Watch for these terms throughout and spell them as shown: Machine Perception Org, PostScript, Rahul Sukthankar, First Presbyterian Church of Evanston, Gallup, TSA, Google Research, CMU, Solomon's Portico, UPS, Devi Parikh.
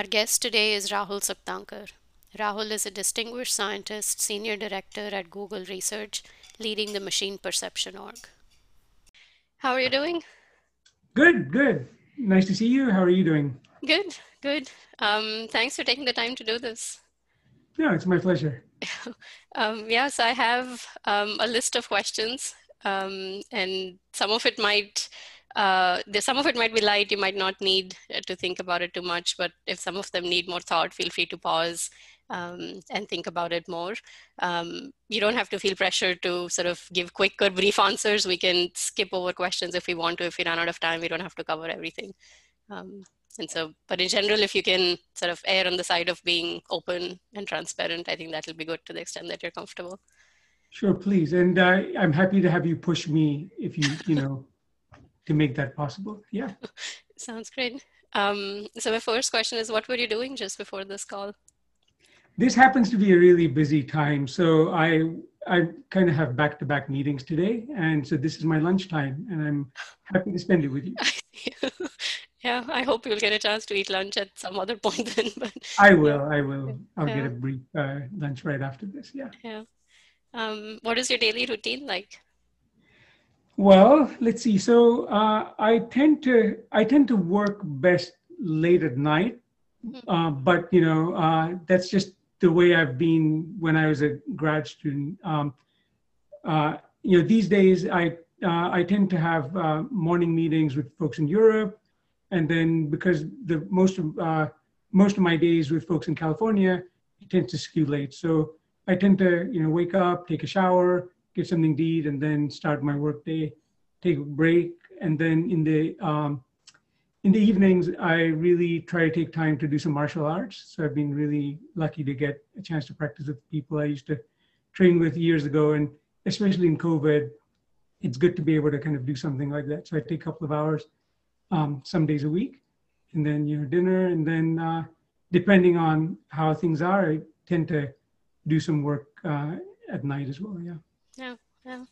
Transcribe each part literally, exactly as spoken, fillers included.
Our guest today is Rahul Sukthankar. Rahul is a distinguished scientist, senior director at Google Research, leading the Machine Perception Org. How are you doing? Good, good. Nice to see you. How are you doing? Good, good. Um, thanks for taking the time to do this. Yeah, it's my pleasure. um, yes, I have um, a list of questions, um, and some of it might Uh, the, some of it might be light, you might not need to think about it too much, but if some of them need more thought, feel free to pause um, and think about it more. Um, you don't have to feel pressure to sort of give quick or brief answers. We can skip over questions if we want to. If we run out of time, we don't have to cover everything. Um, and so, but in general, if you can sort of err on the side of being open and transparent, I think that'll be good to the extent that you're comfortable. Sure, please. And uh, I'm happy to have you push me if you, you know, to make that possible. Yeah. Sounds great. Um, so my first question is, what were you doing just before this call? This happens to be a really busy time. So I, I kind of have back-to-back meetings today. And so this is my lunchtime and I'm happy to spend it with you. Yeah, I hope you'll get a chance to eat lunch at some other point then. But I will, I will. I'll yeah. get a brief uh, lunch right after this. Yeah. Yeah. Um, what is your daily routine like? Well, let's see. So uh, I tend to I tend to work best late at night, uh, but you know uh, that's just the way I've been when I was a grad student. Um, uh, you know, these days I uh, I tend to have uh, morning meetings with folks in Europe, and then because the most of uh, most of my days with folks in California, it tends to skew late. So I tend to you know wake up, take a shower, get something to eat, and then start my work day, take a break. And then in the, um, in the evenings, I really try to take time to do some martial arts. So I've been really lucky to get a chance to practice with people I used to train with years ago. And especially in COVID, it's good to be able to kind of do something like that. So I take a couple of hours, um, some days a week, and then you know dinner. And then uh, depending on how things are, I tend to do some work uh, at night as well, yeah. Yeah, yeah.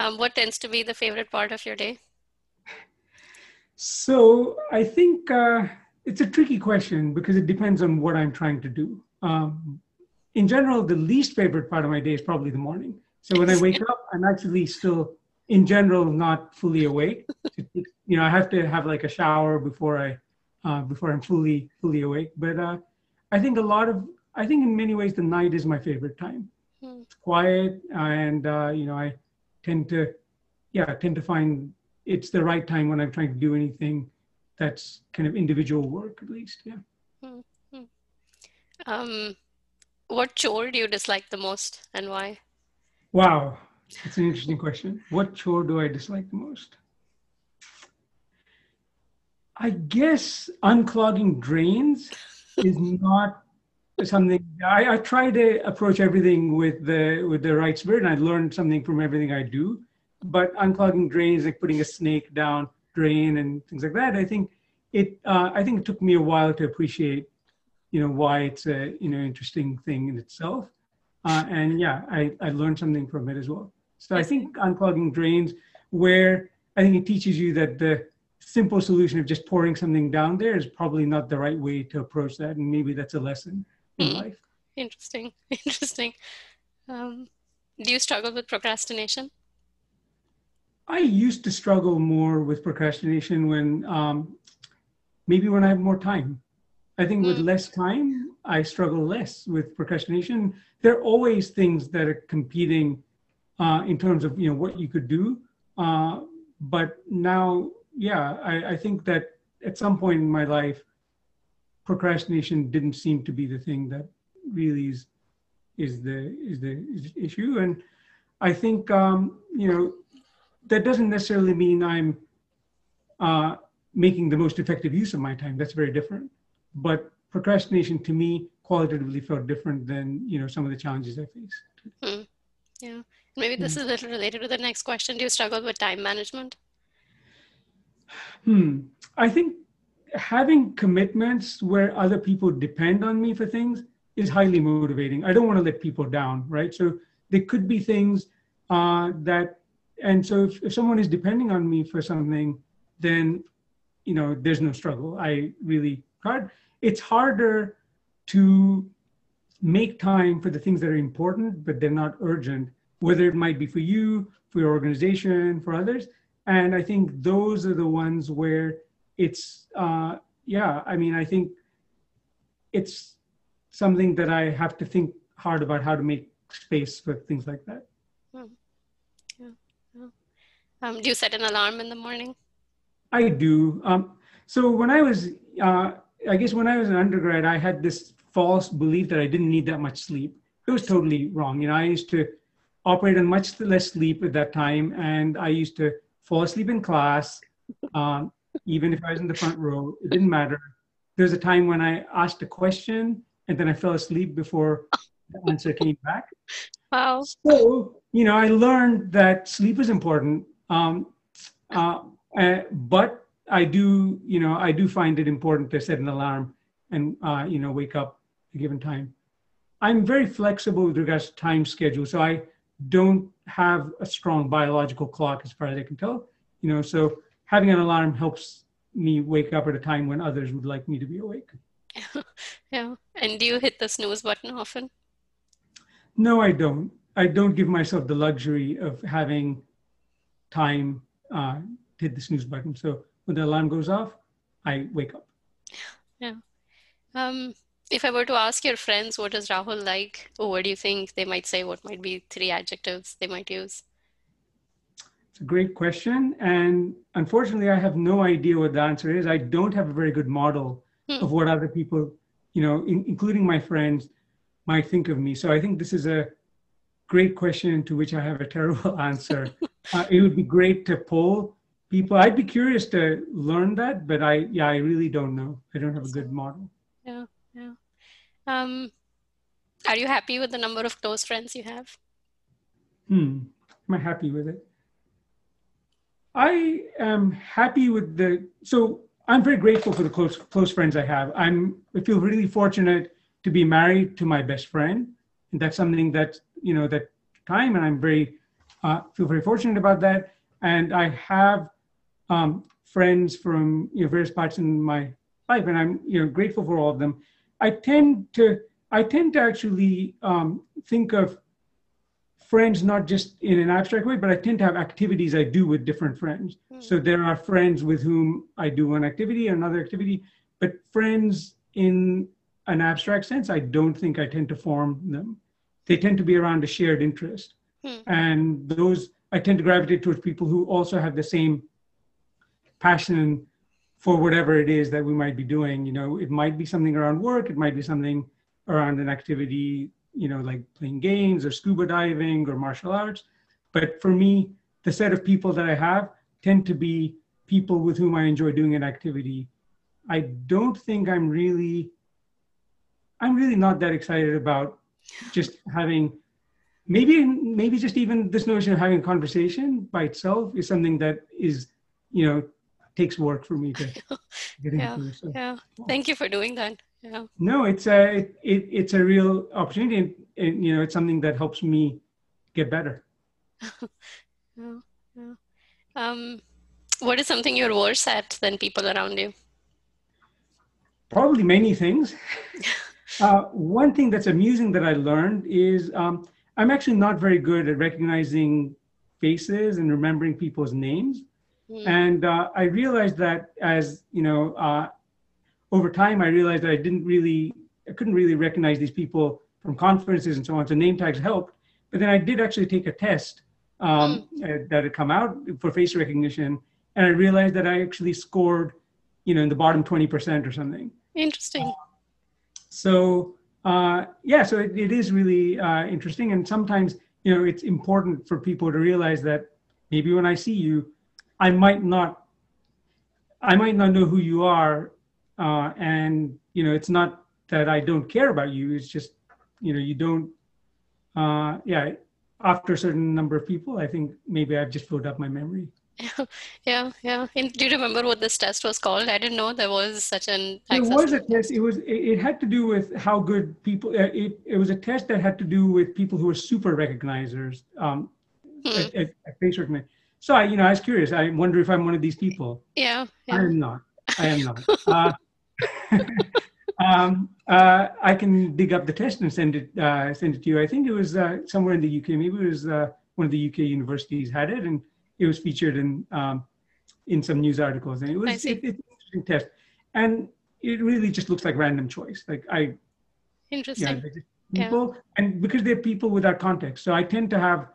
Um, what tends to be the favorite part of your day? So I think uh, it's a tricky question because it depends on what I'm trying to do. Um, in general, the least favorite part of my day is probably the morning. So when I wake up, I'm actually still, in general, not fully awake. You know, I have to have like a shower before I, uh, before I'm fully, fully awake. But uh, I think a lot of, I think in many ways, the night is my favorite time. It's quiet, and uh, you know, I tend to, yeah, I tend to find it's the right time when I'm trying to do anything that's kind of individual work, at least. Yeah. Mm-hmm. Um, what chore do you dislike the most, and why? Wow, that's an interesting question. What chore do I dislike the most? I guess unclogging drains is not something. I, I try to approach everything with the with the right spirit, and I learned something from everything I do. But unclogging drains, like putting a snake down drain and things like that, I think it. Uh, I think it took me a while to appreciate, you know, why it's a you know interesting thing in itself. Uh, and yeah, I, I learned something from it as well. So I think unclogging drains, where I think it teaches you that the simple solution of just pouring something down there is probably not the right way to approach that, and maybe that's a lesson in life. Interesting, interesting. Um, do you struggle with procrastination? I used to struggle more with procrastination when, um, maybe when I have more time. I think with mm. less time, I struggle less with procrastination. There are always things that are competing uh, in terms of you know what you could do. Uh, but now, yeah, I, I think that at some point in my life, procrastination didn't seem to be the thing that really is is the is the, is the issue, and I think um, you know that doesn't necessarily mean I'm uh, making the most effective use of my time. That's very different. But procrastination, to me, qualitatively felt different than you know some of the challenges I faced. Hmm. Yeah, maybe this yeah. is a little related to the next question. Do you struggle with time management? Hmm. I think having commitments where other people depend on me for things is highly motivating. I don't want to let people down, right? So there could be things uh, that, and so if, if someone is depending on me for something, then, you know, there's no struggle. I really card, it's harder to make time for the things that are important, but they're not urgent, whether it might be for you, for your organization, for others. And I think those are the ones where it's, uh, yeah, I mean, I think it's something that I have to think hard about how to make space for things like that. Hmm. Yeah. Yeah. Um, do you set an alarm in the morning? I do. Um, so when I was, uh, I guess when I was an undergrad, I had this false belief that I didn't need that much sleep. It was totally wrong. You know, I used to operate on much less sleep at that time. And I used to fall asleep in class, um, even if I was in the front row, it didn't matter. There was a time when I asked a question and then I fell asleep before the answer came back. Wow. So, you know, I learned that sleep is important, um, uh, uh, but I do, you know, I do find it important to set an alarm and, uh, you know, wake up at a given time. I'm very flexible with regards to time schedule. So I don't have a strong biological clock as far as I can tell, you know, so having an alarm helps me wake up at a time when others would like me to be awake. Yeah. Yeah. And do you hit the snooze button often? No, I don't. I don't give myself the luxury of having time uh, to hit the snooze button. So when the alarm goes off, I wake up. Yeah. Um, if I were to ask your friends, what is Rahul like? Or what do you think they might say? What might be three adjectives they might use? It's a great question. And unfortunately, I have no idea what the answer is. I don't have a very good model hmm. of what other people, you know, in, including my friends, might think of me. So I think this is a great question to which I have a terrible answer. uh, it would be great to poll people. I'd be curious to learn that, but I, yeah, I really don't know. I don't have a good model. Yeah, yeah. Um, are you happy with the number of close friends you have? Hmm, am I happy with it? I am happy with the, so I'm very grateful for the close, close friends I have. I'm, I feel really fortunate to be married to my best friend. And that's something that, you know, that time, and I'm very, uh, feel very fortunate about that. And I have um, friends from, you know, various parts in my life, and I'm, you know, grateful for all of them. I tend to, I tend to actually um, think of friends, not just in an abstract way, but I tend to have activities I do with different friends. Mm. So there are friends with whom I do one activity or another activity, but friends in an abstract sense, I don't think I tend to form them. They tend to be around a shared interest. Hmm. And those, I tend to gravitate towards people who also have the same passion for whatever it is that we might be doing. You know, it might be something around work, it might be something around an activity, you know, like playing games or scuba diving or martial arts. But for me, the set of people that I have tend to be people with whom I enjoy doing an activity. I don't think I'm really I'm really not that excited about just having, maybe maybe just even this notion of having a conversation by itself is something that is, you know, takes work for me to get into. So, yeah. Yeah. Thank you for doing that. Yeah. No, it's a, it, it, it's a real opportunity, and, and, you know, it's something that helps me get better. Yeah, yeah. Um, what is something you're worse at than people around you? Probably many things. Uh, one thing that's amusing that I learned is um, I'm actually not very good at recognizing faces and remembering people's names. Mm. And uh, I realized that as, you know, uh, over time, I realized that I didn't really, I couldn't really recognize these people from conferences and so on. So name tags helped. But then I did actually take a test um, mm. that had come out for face recognition. And I realized that I actually scored, you know, in the bottom twenty percent or something. Interesting. Uh, So, uh, yeah, so it, it is really uh, interesting. And sometimes, you know, it's important for people to realize that maybe when I see you, I might not, I might not know who you are. Uh, and, you know, it's not that I don't care about you. It's just, you know, you don't, uh, yeah, after a certain number of people, I think maybe I've just filled up my memory. Yeah, yeah. And do you remember what this test was called? I didn't know there was such an. It was a test. It was. It had to do with how good people. It it was a test that had to do with people who were super recognizers. Um, hmm. at, at, at face recognition. So I, you know, I was curious. I wonder if I'm one of these people. Yeah. yeah. I am not. I am not. uh, um, uh, I can dig up the test and send it uh, send it to you. I think it was uh, somewhere in the U K. Maybe it was uh, one of the U K universities had it, and it was featured in um, in some news articles. And it was it, it's an interesting test, and it really just looks like random choice. Like I, interesting you know, people, yeah. And because they're people without context, so I tend to have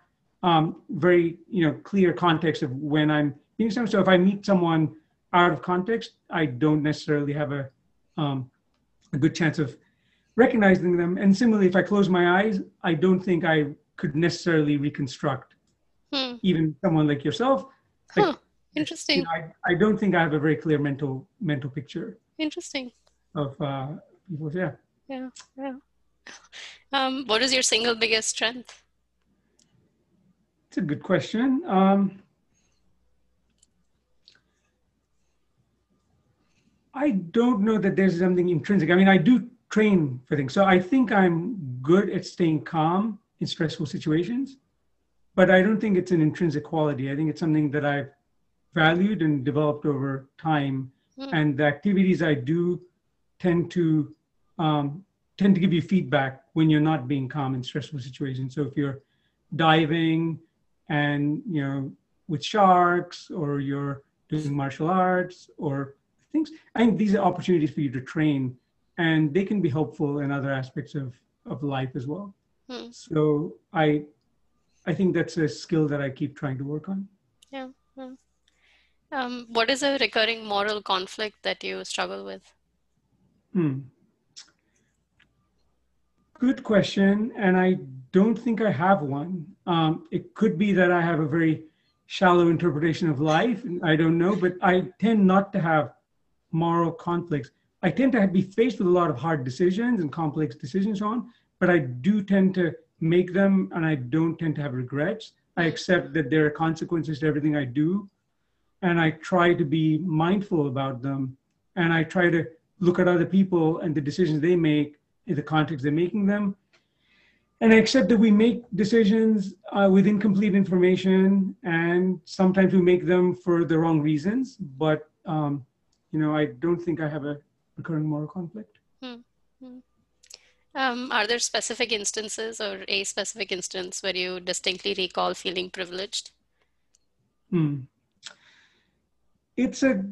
um, very you know clear context of when I'm meeting someone. So if I meet someone out of context, I don't necessarily have a um, a good chance of recognizing them. And similarly, if I close my eyes, I don't think I could necessarily reconstruct hmm. even someone like yourself. Like, huh. Interesting. You know, I, I don't think I have a very clear mental mental picture. Interesting. Of uh, people, yeah. Yeah, yeah. Um, what is your single biggest strength? It's a good question. Um, I don't know that there's something intrinsic. I mean, I do train for things. So I think I'm good at staying calm in stressful situations, but I don't think it's an intrinsic quality. I think it's something that I've valued and developed over time. Mm. And the activities I do tend to um, tend to give you feedback when you're not being calm in stressful situations. So if you're diving and, you know, with sharks, or you're doing martial arts or things, I think these are opportunities for you to train, and they can be helpful in other aspects of, of life as well. Hmm. So I, I think that's a skill that I keep trying to work on. Yeah. Um, what is a recurring moral conflict that you struggle with? Hmm. Good question. And I don't think I have one. Um, it could be that I have a very shallow interpretation of life. I don't know, but I tend not to have moral conflicts. I tend to be faced with a lot of hard decisions and complex decisions on, but I do tend to make them, and I don't tend to have regrets. I accept that there are consequences to everything I do, and I try to be mindful about them, and I try to look at other people and the decisions they make in the context they're making them. And I accept that we make decisions uh, with incomplete information, and sometimes we make them for the wrong reasons, but um, you know, I don't think I have a recurring moral conflict. Hmm. Hmm. Um, are there specific instances, or a specific instance, where you distinctly recall feeling privileged? Hmm. It's a,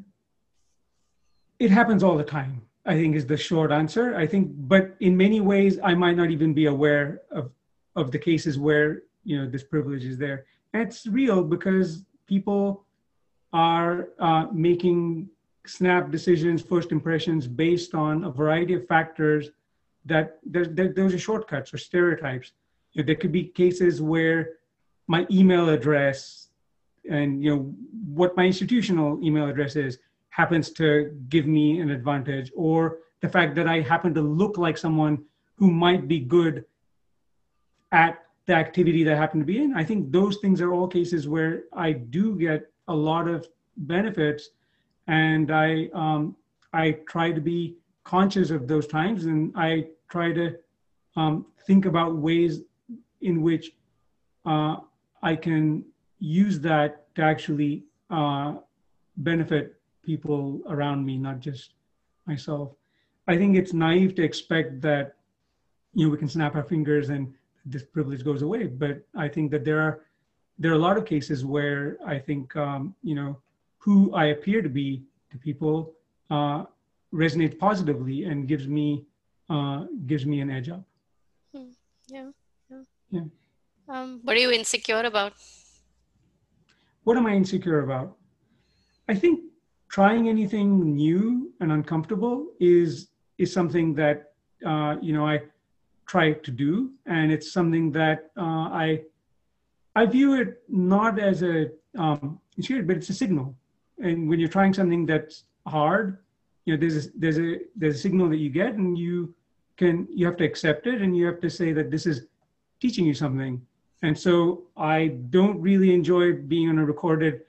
it happens all the time, I think, is the short answer. I think, but in many ways, I might not even be aware of, of the cases where, you know, this privilege is there. And it's real, because people are uh, making snap decisions, first impressions, based on a variety of factors that there, there, those are shortcuts or stereotypes. You know, there could be cases where my email address and, you know, what my institutional email address is happens to give me an advantage, or the fact that I happen to look like someone who might be good at the activity that I happen to be in. I think those things are all cases where I do get a lot of benefits. And I um, I try to be conscious of those times, and I try to um, think about ways in which uh, I can use that to actually uh, benefit people around me, not just myself. I think it's naive to expect that, you know, we can snap our fingers and this privilege goes away. But I think that there are there are a lot of cases where I think um, you know, who I appear to be to people uh, resonates positively and gives me uh, gives me an edge up. Hmm. Yeah, yeah. yeah. Um, what are you insecure about? What am I insecure about? I think trying anything new and uncomfortable is is something that uh, you know I try to do, and it's something that uh, I I view it not as a um, insecure, but it's a signal. And when you're trying something that's hard, you know, there's a, there's a there's a signal that you get, and you can you have to accept it, and you have to say that this is teaching you something. And so I don't really enjoy being on a recorded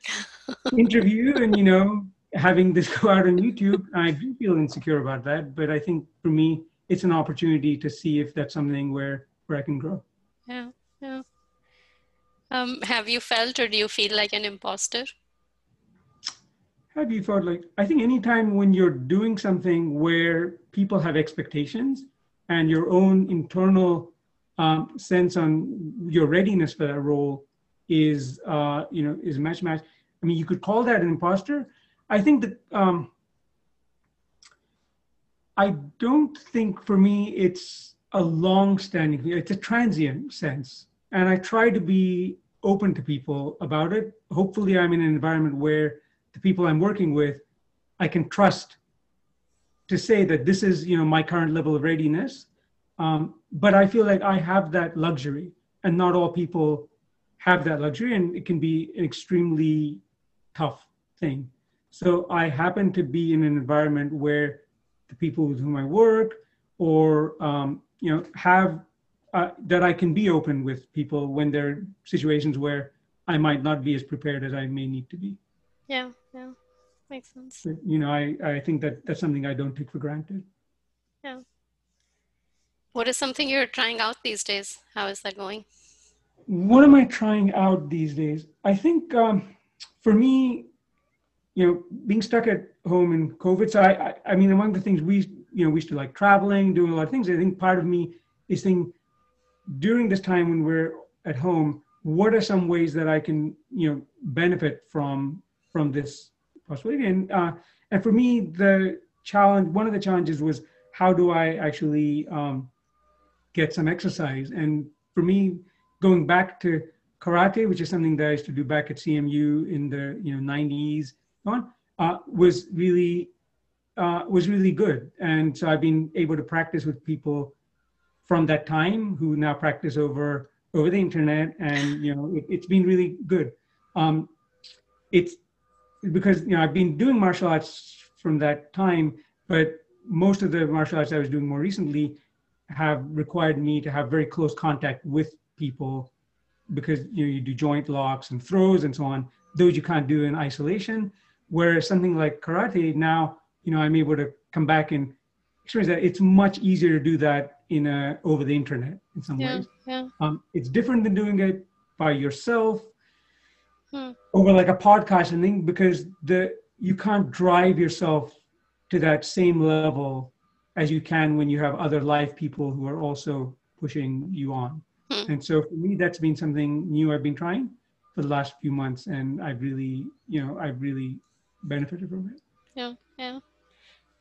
interview, and you know, having this go out on YouTube. I do feel insecure about that, but I think for me, it's an opportunity to see if that's something where where I can grow. Yeah, yeah. Um, have you felt, or do you feel like an imposter? Hi, Deepa. Like, I think anytime when you're doing something where people have expectations and your own internal um, sense on your readiness for that role is, uh, you know, is match match. I mean, you could call that an imposter. I think that um, I don't think for me it's a long-standing thing. It's a transient sense, and I try to be open to people about it. Hopefully, I'm in an environment where the people I'm working with, I can trust to say that this is, you know, my current level of readiness. Um, but I feel like I have that luxury, and not all people have that luxury, and it can be an extremely tough thing. So I happen to be in an environment where the people with whom I work, or, um, you know, have, uh, that I can be open with people when there are situations where I might not be as prepared as I may need to be. Yeah, yeah, makes sense. You know, I, I think that that's something I don't take for granted. Yeah. What is something you're trying out these days? How is that going? What am I trying out these days? I think um, for me, you know, being stuck at home in COVID, so I, I, I mean, among the things we, you know, we used to like traveling, doing a lot of things. I think part of me is thinking during this time when we're at home, what are some ways that I can, you know, benefit from from this possibility? And, uh, and for me, the challenge, one of the challenges was, how do I actually um, get some exercise? And for me, going back to karate, which is something that I used to do back at C M U in the you know nineties, uh, was really uh, was really good. And so I've been able to practice with people from that time who now practice over over the internet, and you know it, it's been really good. Um, it's because you know I've been doing martial arts from that time, but most of the martial arts I was doing more recently have required me to have very close contact with people, because you know you do joint locks and throws and so on. Those you can't do in isolation. Whereas something like karate, now you know I'm able to come back and experience that. It's much easier to do that in a, over the internet in some yeah, ways. Yeah. Um, it's different than doing it by yourself. Hmm. Over like a podcast and thing, because the you can't drive yourself to that same level as you can when you have other live people who are also pushing you on. Hmm. And so for me, that's been something new I've been trying for the last few months, and I've really, you know, I've really benefited from it. Yeah, yeah.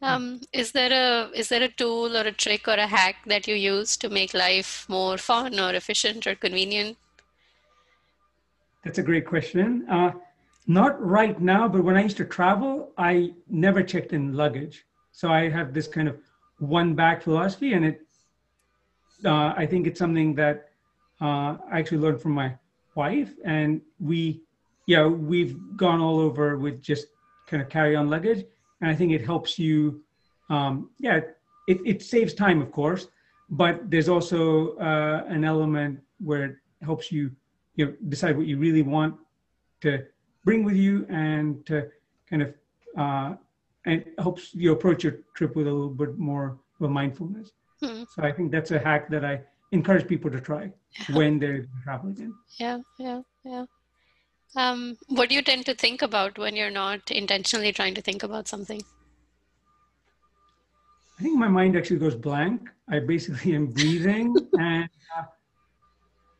Um, yeah. Is there a is there a tool or a trick or a hack that you use to make life more fun or efficient or convenient? That's a great question. Uh, not right now, but when I used to travel, I never checked in luggage. So I have this kind of one bag philosophy, and it, uh, I think it's something that uh, I actually learned from my wife. And we, yeah, we've gone all over with just kind of carry-on luggage. And I think it helps you, um, yeah, it, it saves time, of course, but there's also uh, an element where it helps you you know, decide what you really want to bring with you, and to kind of, uh, and it helps you approach your trip with a little bit more of mindfulness. Hmm. So I think that's a hack that I encourage people to try when they're traveling. Yeah, yeah, yeah. Um, what do you tend to think about when you're not intentionally trying to think about something? I think my mind actually goes blank. I basically am breathing and, uh,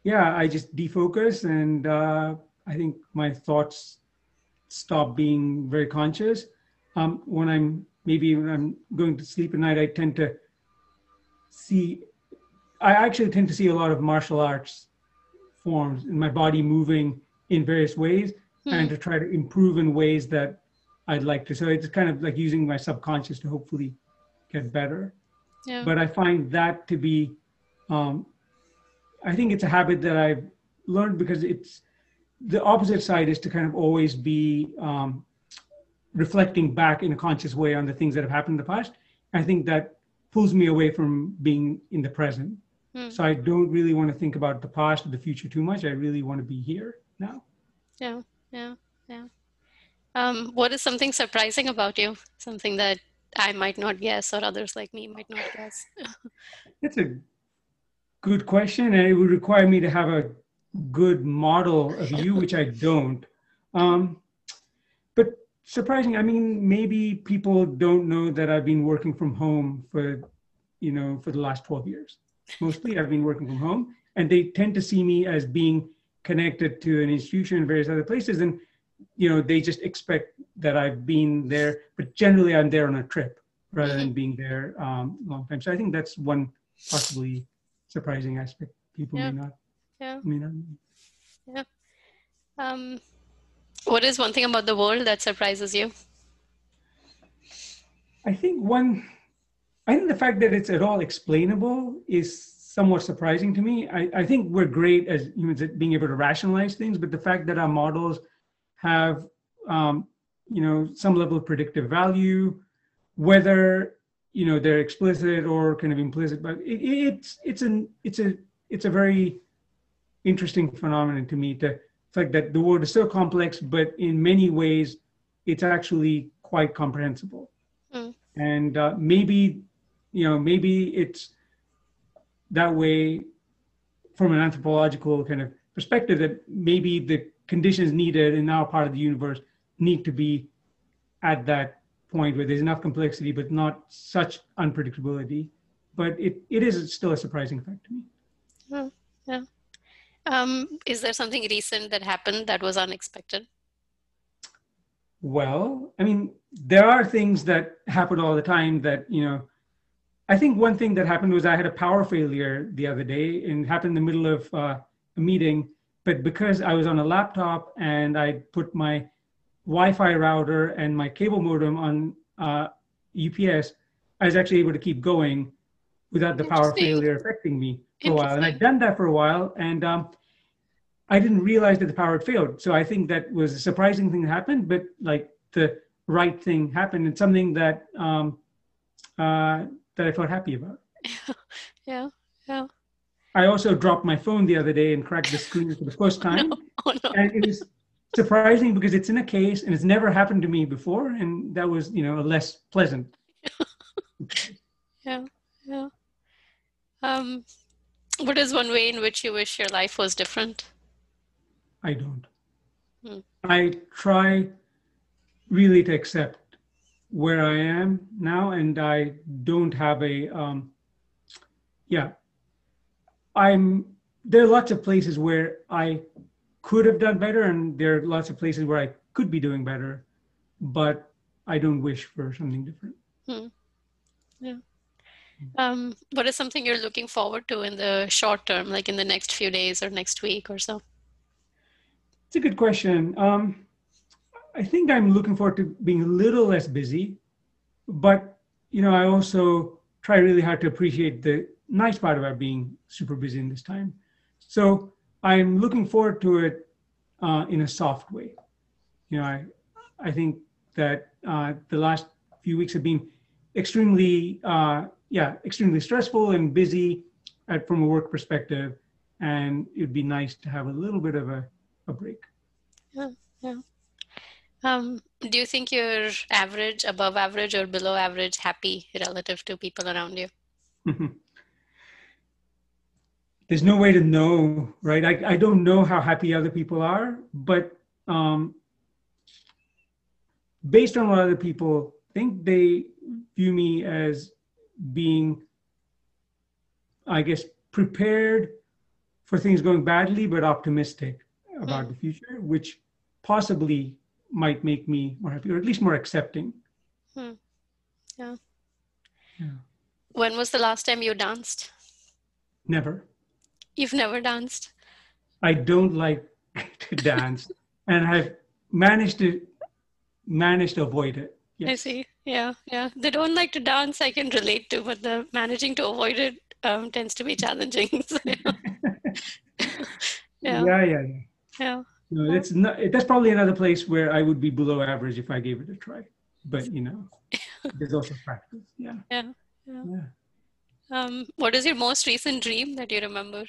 yeah, I just defocus, and uh, I think my thoughts stop being very conscious. Um, when I'm, maybe when I'm going to sleep at night, I tend to see, I actually tend to see a lot of martial arts forms in my body moving in various ways, hmm. and to try to improve in ways that I'd like to. So it's kind of like using my subconscious to hopefully get better. Yeah. But I find that to be, um, I think it's a habit that I've learned, because it's the opposite side is to kind of always be um, reflecting back in a conscious way on the things that have happened in the past. I think that pulls me away from being in the present. Mm. So I don't really want to think about the past or the future too much. I really want to be here now. Yeah, yeah, yeah. Um, what is something surprising about you? Something that I might not guess, or others like me might not guess. That's a good question, and it would require me to have a good model of you, which I don't. Um, but surprising. I mean, maybe people don't know that I've been working from home for, you know, for the last twelve years. Mostly I've been working from home, and they tend to see me as being connected to an institution and various other places. And, you know, they just expect that I've been there, but generally I'm there on a trip rather than being there um, long time. So I think that's one possibly surprising aspect people yeah. may not. Yeah. May not. Yeah. Um, what is one thing about the world that surprises you? I think one, I think the fact that it's at all explainable is somewhat surprising to me. I, I think we're great as humans at being able to rationalize things, but the fact that our models have, um, you know, some level of predictive value, whether, you know, they're explicit or kind of implicit, but it, it's, it's an, it's a, it's a very interesting phenomenon to me, to fact that the world is so complex, but in many ways it's actually quite comprehensible. Mm. And uh, maybe, you know, maybe it's that way from an anthropological kind of perspective, that maybe the conditions needed in our part of the universe need to be at that point where there's enough complexity, but not such unpredictability. But it, it is still a surprising fact to me. Mm, yeah. Um, is there something recent that happened that was unexpected? Well, I mean, there are things that happen all the time that, you know, I think one thing that happened was I had a power failure the other day, and it happened in the middle of uh, a meeting, but because I was on a laptop and I put my Wi-Fi router and my cable modem on uh, U P S, I was actually able to keep going without the power failure affecting me for a while. And I'd done that for a while, and um, I didn't realize that the power had failed. So I think that was a surprising thing that happened, but like the right thing happened, and something that um, uh, that I felt happy about. Yeah, yeah. I also dropped my phone the other day and cracked the screen for the first time. No. Oh, no. And it was surprising because it's in a case and it's never happened to me before. And that was, you know, less pleasant. Yeah, yeah. Um, what is one way in which you wish your life was different? I don't. Hmm. I try really to accept where I am now, and I don't have a, um, yeah. I'm, there are lots of places where I could have done better, and there are lots of places where I could be doing better, but I don't wish for something different. Hmm. Yeah. Um, what is something you're looking forward to in the short term, like in the next few days or next week or so? It's a good question. Um, I think I'm looking forward to being a little less busy, but, you know, I also try really hard to appreciate the nice part about being super busy in this time. So I'm looking forward to it uh, in a soft way. You know, I, I think that uh, the last few weeks have been extremely, uh, yeah, extremely stressful and busy at, from a work perspective. And it'd be nice to have a little bit of a, a break. Yeah, yeah. Um, do you think you're average, above average, or below average happy relative to people around you? Mm-hmm. There's no way to know, right? I, I don't know how happy other people are, but um, based on what other people think, they view me as being, I guess, prepared for things going badly, but optimistic about mm. the future, which possibly might make me more happy, or at least more accepting. Hmm. Yeah. Yeah. When was the last time you danced? Never. You've never danced? I don't like to dance, and I've managed to manage to avoid it. Yes. I see. Yeah, yeah. They don't like to dance, I can relate to, but the managing to avoid it um, tends to be challenging. So, yeah. yeah. yeah, yeah, yeah. Yeah. No, that's not. That's probably another place where I would be below average if I gave it a try. But you know, there's also practice. Yeah. Yeah. Yeah. yeah. Um, what is your most recent dream that you remember?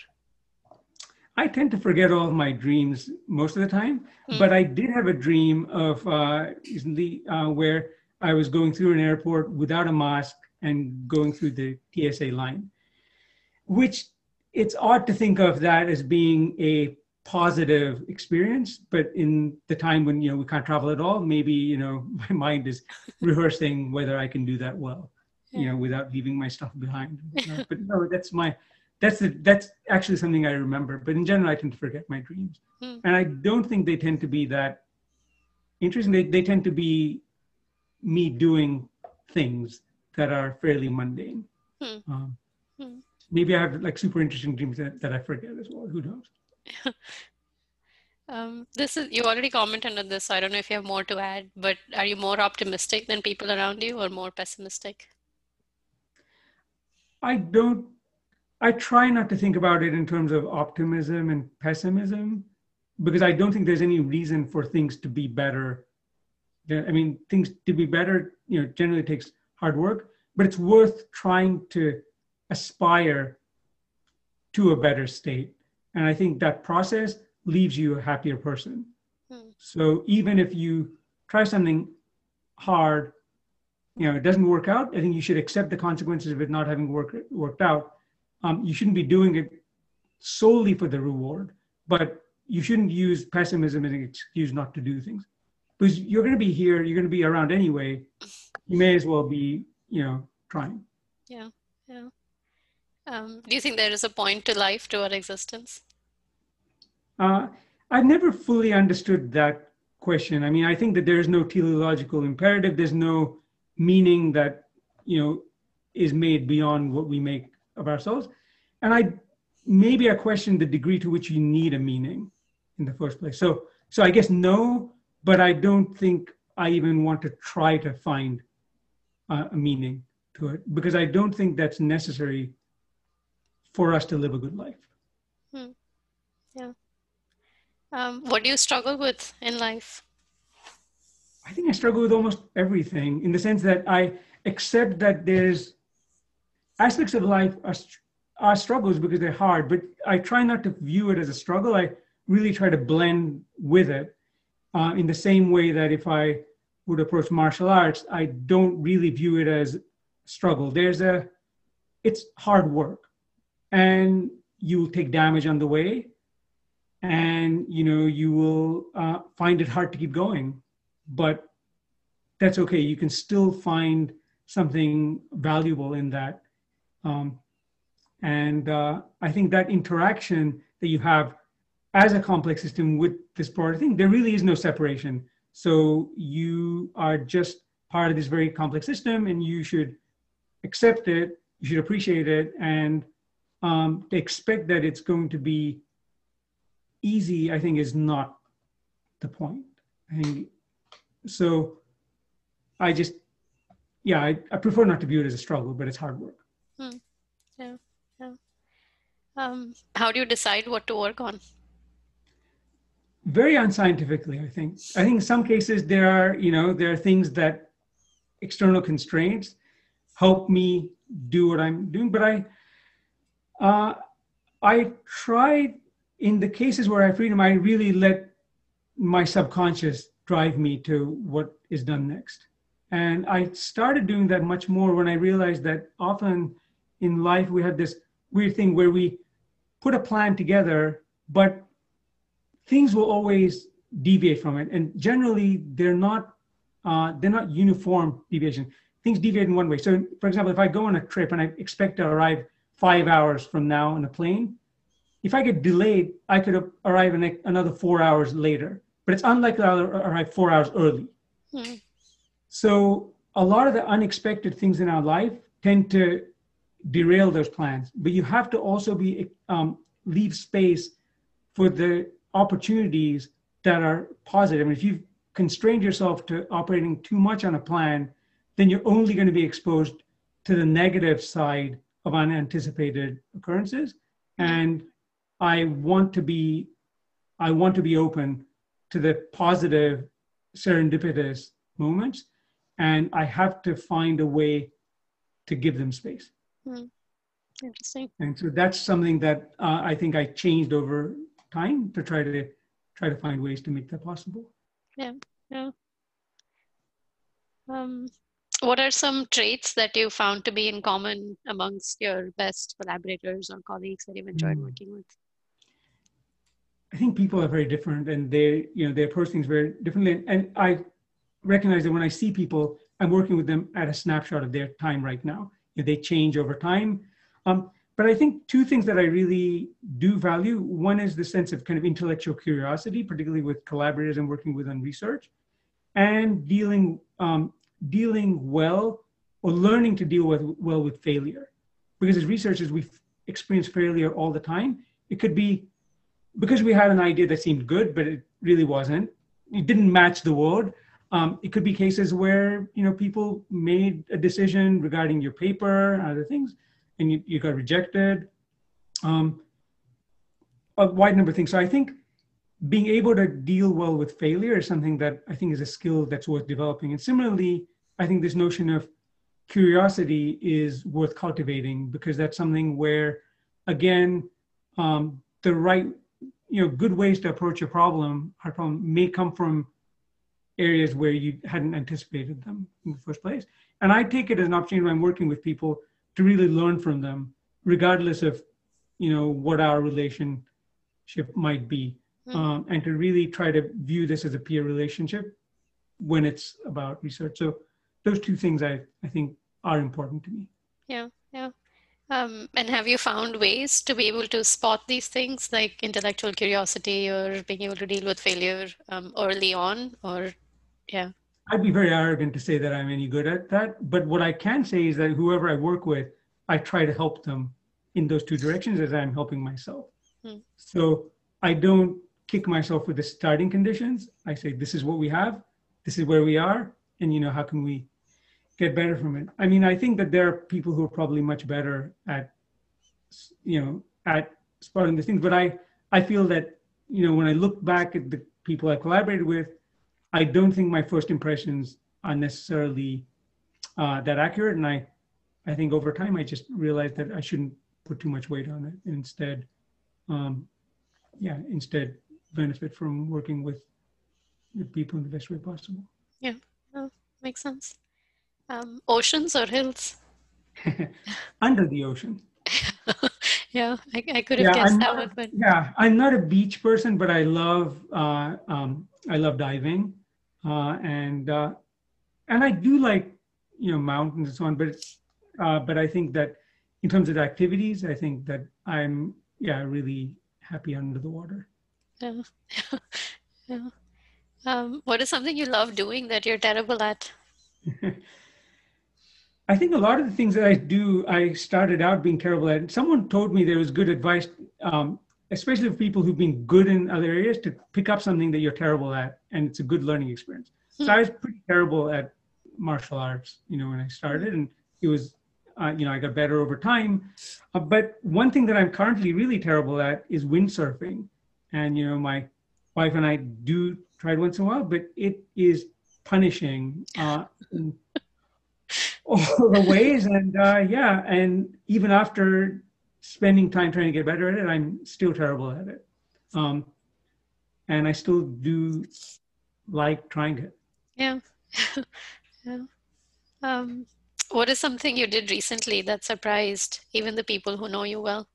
I tend to forget all of my dreams most of the time, mm. but I did have a dream of uh, recently uh, where I was going through an airport without a mask and going through the T S A line, which it's odd to think of that as being a positive experience, but in the time when, you know, we can't travel at all, maybe, you know, my mind is rehearsing whether I can do that well, yeah. you know, without leaving my stuff behind. Uh, but no, that's my, that's, the, that's actually something I remember, but in general, I tend to forget my dreams. Hmm. And I don't think they tend to be that interesting. They, they tend to be me doing things that are fairly mundane. Hmm. Um, hmm. Maybe I have like super interesting dreams that, that I forget as well, who knows? um, this is, you already commented on this, so I don't know if you have more to add, but are you more optimistic than people around you or more pessimistic? I don't, I try not to think about it in terms of optimism and pessimism, because I don't think there's any reason for things to be better. I mean, things to be better, you know, generally takes hard work, but it's worth trying to aspire to a better state. And I think that process leaves you a happier person. Hmm. So even if you try something hard, you know, it doesn't work out, I think you should accept the consequences of it not having work, worked out. Um, you shouldn't be doing it solely for the reward, but you shouldn't use pessimism as an excuse not to do things. Because you're going to be here, you're going to be around anyway. You may as well be, you know, trying. Yeah, yeah. Um, do you think there is a point to life, to our existence? Uh, I've never fully understood that question. I mean, I think that there is no teleological imperative. There's no meaning that, you know, is made beyond what we make of ourselves. And I, maybe I question the degree to which you need a meaning in the first place. So, so I guess no, but I don't think I even want to try to find uh, a meaning to it, because I don't think that's necessary for us to live a good life. Hmm. Yeah. Um, what do you struggle with in life? I think I struggle with almost everything, in the sense that I accept that there's aspects of life are, are struggles because they're hard, but I try not to view it as a struggle. I really try to blend with it uh, in the same way that if I would approach martial arts, I don't really view it as struggle. There's a, it's hard work. And you will take damage on the way, and you know you will uh, find it hard to keep going, but that's okay. You can still find something valuable in that, um, and uh, I think that interaction that you have as a complex system with this broader thing, there really is no separation. So you are just part of this very complex system, and you should accept it. You should appreciate it, and Um, to expect that it's going to be easy, I think, is not the point. I think, so I just, yeah, I, I prefer not to view it as a struggle, but it's hard work. Hmm. Yeah, yeah. Um, how do you decide what to work on? Very unscientifically, I think. I think in some cases there are, you know, there are things that external constraints help me do what I'm doing, but I, Uh, I tried, in the cases where I have freedom, I really let my subconscious drive me to what is done next. And I started doing that much more when I realized that often in life we have this weird thing where we put a plan together, but things will always deviate from it. And generally they're not, uh, they're not uniform deviation. Things deviate in one way. So for example, if I go on a trip and I expect to arrive five hours from now on a plane, if I get delayed, I could arrive an, another four hours later, but it's unlikely I'll arrive four hours early. Yeah. So a lot of the unexpected things in our life tend to derail those plans, but you have to also be um, leave space for the opportunities that are positive. And if you've constrained yourself to operating too much on a plan, then you're only going to be exposed to the negative side of unanticipated occurrences. And I want to be, I want to be open to the positive serendipitous moments, and I have to find a way to give them space. Hmm. Interesting. And so that's something that uh, I think I changed over time to try to try to find ways to make that possible. Yeah. Yeah. Um. What are some traits that you found to be in common amongst your best collaborators or colleagues that you've enjoyed working with? I think people are very different, and they, you know, they approach things very differently. And I recognize that when I see people, I'm working with them at a snapshot of their time right now. You know, they change over time. Um, but I think two things that I really do value. One is the sense of kind of intellectual curiosity, particularly with collaborators I'm working with on research, and dealing, um, dealing well, or learning to deal with well with failure. Because as researchers, we experience failure all the time. It could be because we had an idea that seemed good, but it really wasn't. It didn't match the world. Um, it could be cases where, you know, people made a decision regarding your paper and other things, and you, you got rejected. Um, a wide number of things. So I think being able to deal well with failure is something that I think is a skill that's worth developing. And similarly, I think this notion of curiosity is worth cultivating, because that's something where, again, um, the right, you know, good ways to approach a problem, our problem may come from areas where you hadn't anticipated them in the first place. And I take it as an opportunity when I'm working with people to really learn from them, regardless of, you know, what our relationship might be. Um, and to really try to view this as a peer relationship when it's about research. So those two things I, I think are important to me. Yeah, yeah. Um, and have you found ways to be able to spot these things, like intellectual curiosity or being able to deal with failure um, early on? Or, yeah. I'd be very arrogant to say that I'm any good at that. But what I can say is that whoever I work with, I try to help them in those two directions as I'm helping myself. Hmm. So I don't kick myself with the starting conditions. I say, this is what we have, this is where we are, and, you know, how can we get better from it? I mean, I think that there are people who are probably much better at, you know, at spotting these things, but I, I feel that, you know, when I look back at the people I collaborated with, I don't think my first impressions are necessarily uh, that accurate. And I, I think over time, I just realized that I shouldn't put too much weight on it. And instead, um, yeah, instead, benefit from working with the people in the best way possible. Yeah, well, makes sense. Um, oceans or hills? Under the ocean. Yeah, I, I could have yeah, guessed I'm that not, one. But... Yeah, I'm not a beach person, but I love uh, um, I love diving, uh, and uh, and I do like, you know, mountains and so on. But it's, uh, but I think that in terms of activities, I think that I'm yeah really happy under the water. Yeah. Yeah. Um, what is something you love doing that you're terrible at? I think a lot of the things that I do, I started out being terrible at. Someone told me there was good advice, um, especially for people who've been good in other areas, to pick up something that you're terrible at, and it's a good learning experience. Mm-hmm. So I was pretty terrible at martial arts, you know, when I started, and it was, uh, you know, I got better over time. Uh, but one thing that I'm currently really terrible at is windsurfing. And, you know, my wife and I do try it once in a while, but it is punishing uh, in all the ways. And uh, yeah, and even after spending time trying to get better at it, I'm still terrible at it. Um, and I still do like trying it. Yeah. Yeah. Um, what is something you did recently that surprised even the people who know you well?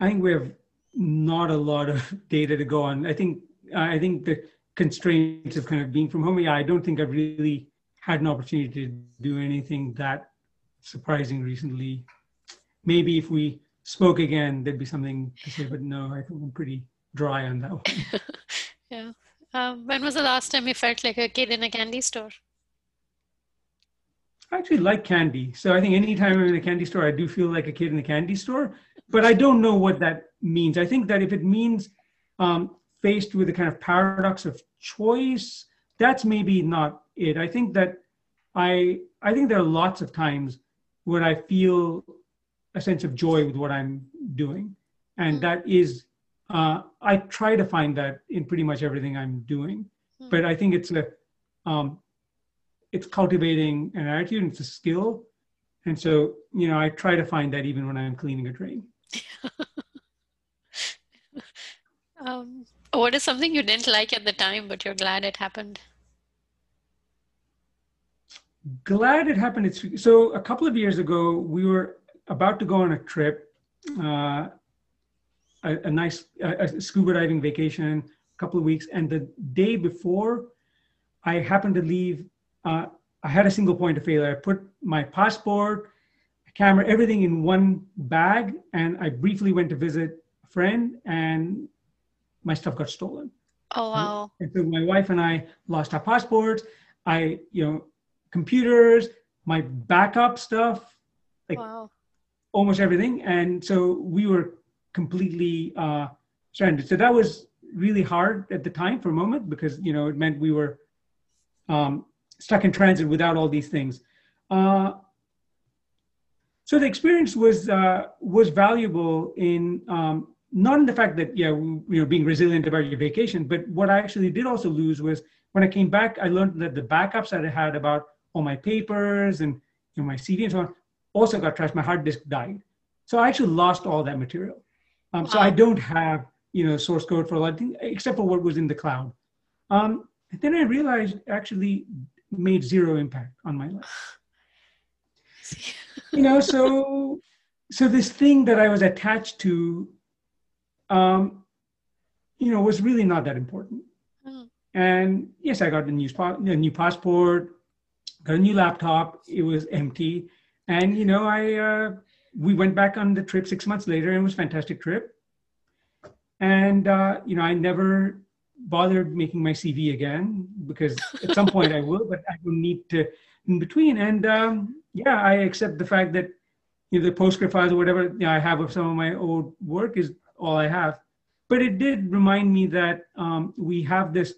I think we have not a lot of data to go on. I think I think the constraints of kind of being from home, yeah, I don't think I've really had an opportunity to do anything that surprising recently. Maybe if we spoke again, there'd be something to say, but no, I think I'm pretty dry on that one. Yeah. Um, when was the last time you felt like a kid in a candy store? I actually like candy. So I think anytime I'm in a candy store, I do feel like a kid in a candy store, but I don't know what that means. I think that if it means um, faced with a kind of paradox of choice, that's maybe not it. I think that I, I think there are lots of times where I feel a sense of joy with what I'm doing. And that is, uh, I try to find that in pretty much everything I'm doing, but I think it's a, um, it's cultivating an attitude, and it's a skill. And so, you know, I try to find that even when I'm cleaning a drain. um, what is something you didn't like at the time, but you're glad it happened? Glad it happened. It's, so a couple of years ago, we were about to go on a trip. Uh, a, a nice a, a scuba diving vacation, a couple of weeks. And the day before I happened to leave, uh, I had a single point of failure. I put my passport, camera, everything in one bag. And I briefly went to visit a friend and my stuff got stolen. Oh, wow. And so my wife and I lost our passports. I, you know, computers, my backup stuff, like wow. almost everything. And so we were completely uh, stranded. So that was really hard at the time for a moment because, you know, it meant we were um, stuck in transit without all these things. Uh, so the experience was, uh, was valuable in, um, not in the fact that, yeah, you know, being resilient about your vacation, but what I actually did also lose was when I came back, I learned that the backups that I had about all my papers and you know, my C D and so on also got trashed. My hard disk died. So I actually lost all that material. Um, wow. So I don't have, you know, source code for a lot of things, except for what was in the cloud. Um, and then I realized it actually made zero impact on my life. You know, so, so this thing that I was attached to, Um, you know, was really not that important. Mm. And yes, I got a new, spot, a new passport, got a new laptop. It was empty. And, you know, I, uh, we went back on the trip six months later and it was a fantastic trip. And, uh, you know, I never bothered making my C V again because at some point I will, but I will need to in between. And um, yeah, I accept the fact that, you know, the PostScript files or whatever you know, I have of some of my old work is all I have. But it did remind me that um, we have this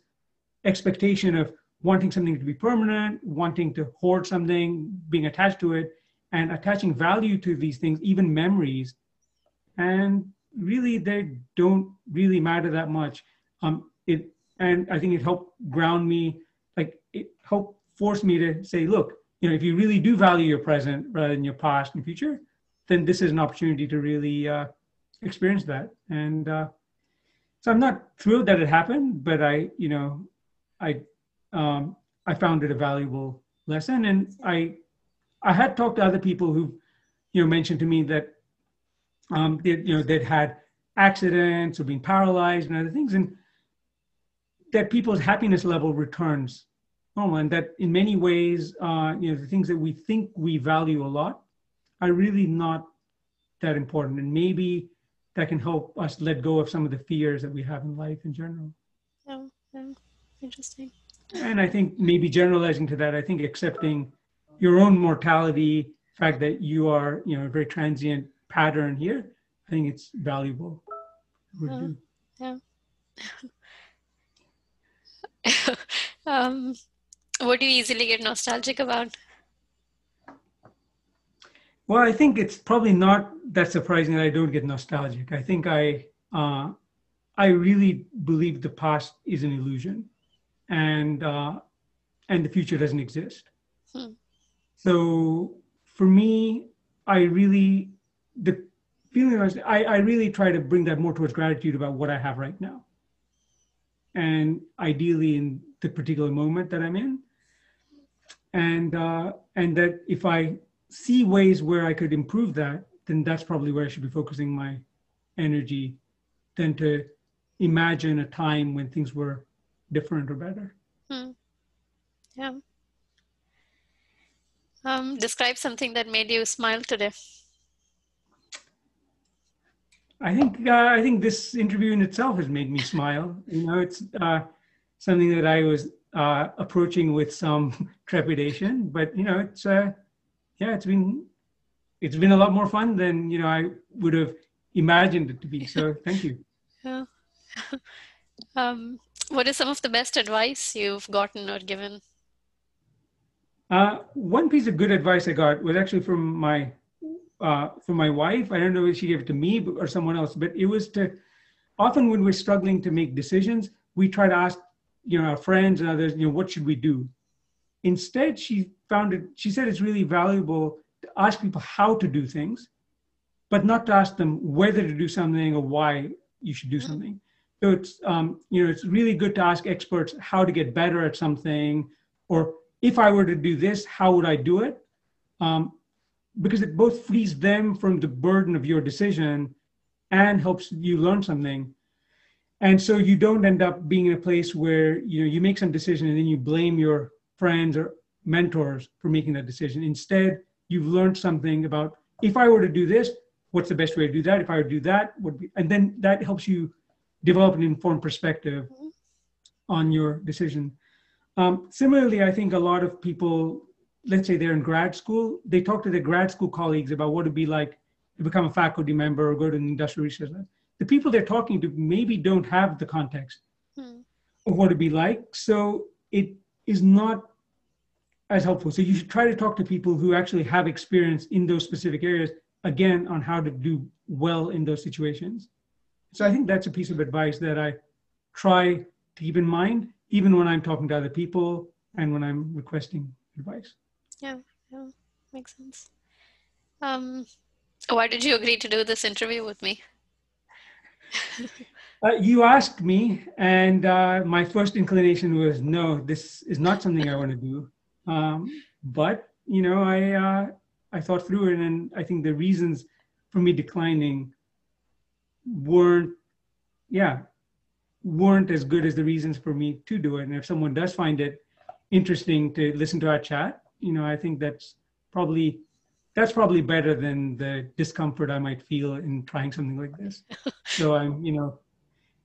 expectation of wanting something to be permanent, wanting to hoard something, being attached to it, and attaching value to these things, even memories. And really, they don't really matter that much. Um, it, and I think it helped ground me, like it helped force me to say, look, you know, if you really do value your present rather than your past and future, then this is an opportunity to really uh, experience that. And uh, so I'm not thrilled that it happened, but I, you know, I, um, I found it a valuable lesson. And I, I had talked to other people who, you know, mentioned to me that, um, they, you know, they'd had accidents or been paralyzed and other things, and that people's happiness level returns normal. And that in many ways, uh, you know, the things that we think we value a lot are really not that important. And maybe that can help us let go of some of the fears that we have in life in general. Yeah, yeah. Interesting. And I think maybe generalizing to that, I think accepting your own mortality, the fact that you are, you know, a very transient pattern here, I think it's valuable. Yeah. yeah. um, what do you easily get nostalgic about? Well, I think it's probably not that surprising that I don't get nostalgic. I think I, uh, I really believe the past is an illusion, and uh, and the future doesn't exist. Hmm. So for me, I really the feeling was, I I really try to bring that more towards gratitude about what I have right now, and ideally in the particular moment that I'm in, and uh, and that if I see ways where I could improve that, then that's probably where I should be focusing my energy than to imagine a time when things were different or better. Hmm. Yeah. Um, describe something that made you smile today. I think, uh, I think this interview in itself has made me smile. You know, it's uh, something that I was uh, approaching with some trepidation, but you know, it's, uh, Yeah, it's been it's been a lot more fun than you know I would have imagined it to be. So thank you. Yeah. Um, what is some of the best advice you've gotten or given? Uh, one piece of good advice I got was actually from my uh, from my wife. I don't know if she gave it to me or someone else, but it was to often when we're struggling to make decisions, we try to ask you know our friends and others, you know, what should we do? Instead, she found it, she said it's really valuable to ask people how to do things, but not to ask them whether to do something or why you should do something. So it's, um, you know, it's really good to ask experts how to get better at something, or if I were to do this, how would I do it? Um, because it both frees them from the burden of your decision and helps you learn something. And so you don't end up being in a place where, you know, you make some decision and then you blame your friends or mentors for making that decision. Instead, you've learned something about, if I were to do this, what's the best way to do that? If I were to do that, would be, and then that helps you develop an informed perspective on your decision. Um, similarly, I think a lot of people, let's say they're in grad school, they talk to their grad school colleagues about what it'd be like to become a faculty member or go to an industrial research lab. The people they're talking to maybe don't have the context hmm. of what it'd be like. So it is not as helpful. So you should try to talk to people who actually have experience in those specific areas, again, on how to do well in those situations. So I think that's a piece of advice that I try to keep in mind, even when I'm talking to other people and when I'm requesting advice. Yeah, yeah, makes sense. Um, why did you agree to do this interview with me? uh, you asked me, and uh, my first inclination was, no, this is not something I want to do. Um, but, you know, I, uh, I thought through it, and I think the reasons for me declining weren't, yeah, weren't as good as the reasons for me to do it. And if someone does find it interesting to listen to our chat, you know, I think that's probably, that's probably better than the discomfort I might feel in trying something like this. So I'm, you know,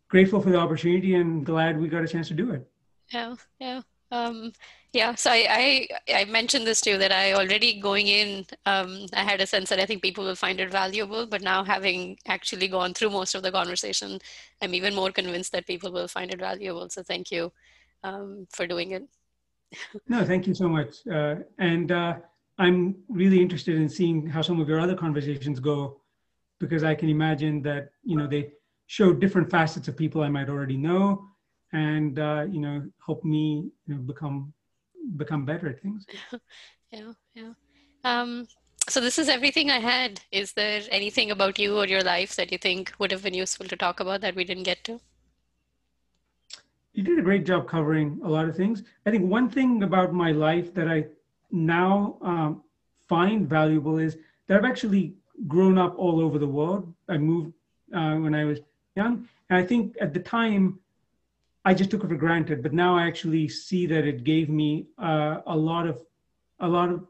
grateful for the opportunity and glad we got a chance to do it. Yeah, yeah. Um, yeah, so I, I, I mentioned this to you that I already going in, um, I had a sense that I think people will find it valuable, but now having actually gone through most of the conversation, I'm even more convinced that people will find it valuable. So thank you um, for doing it. No, thank you so much. Uh, and uh, I'm really interested in seeing how some of your other conversations go, because I can imagine that, you know, they show different facets of people I might already know, and uh, you know, help me, you know, become become better at things. Yeah, yeah. Um, so this is everything I had. Is there anything about you or your life that you think would have been useful to talk about that we didn't get to? You did a great job covering a lot of things. I think one thing about my life that I now um, find valuable is that I've actually grown up all over the world. I moved uh, when I was young, and I think at the time, I just took it for granted, but now I actually see that it gave me uh, a lot of, a lot of,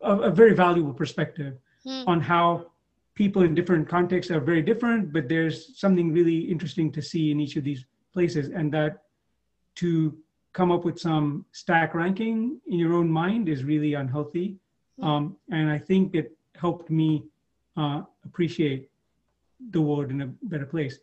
a, a very valuable perspective mm. on how people in different contexts are very different, but there's something really interesting to see in each of these places, and that to come up with some stack ranking in your own mind is really unhealthy. Mm. Um, and I think it helped me uh, appreciate the world in a better place.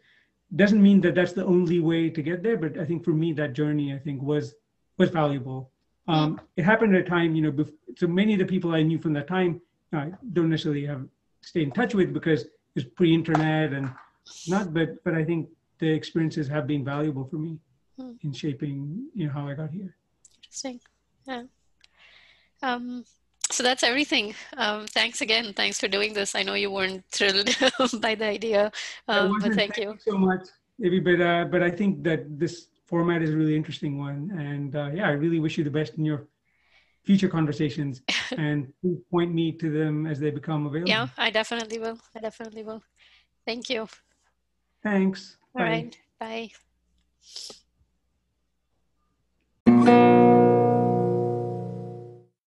Doesn't mean that that's the only way to get there, but I think for me, that journey, I think, was was valuable. Um, it happened at a time, you know, bef so many of the people I knew from that time, I don't necessarily have stayed in touch with because it's pre-internet and not, but but I think the experiences have been valuable for me hmm. in shaping, you know, how I got here. Interesting, yeah. Um, so that's everything. Um, thanks again. Thanks for doing this. I know you weren't thrilled by the idea, um, but thank, thank you. you so much, Devi, but, uh, but I think that this format is a really interesting one. And uh, yeah, I really wish you the best in your future conversations, and point me to them as they become available. Yeah, I definitely will. I definitely will. Thank you. Thanks. All Bye. right. Bye.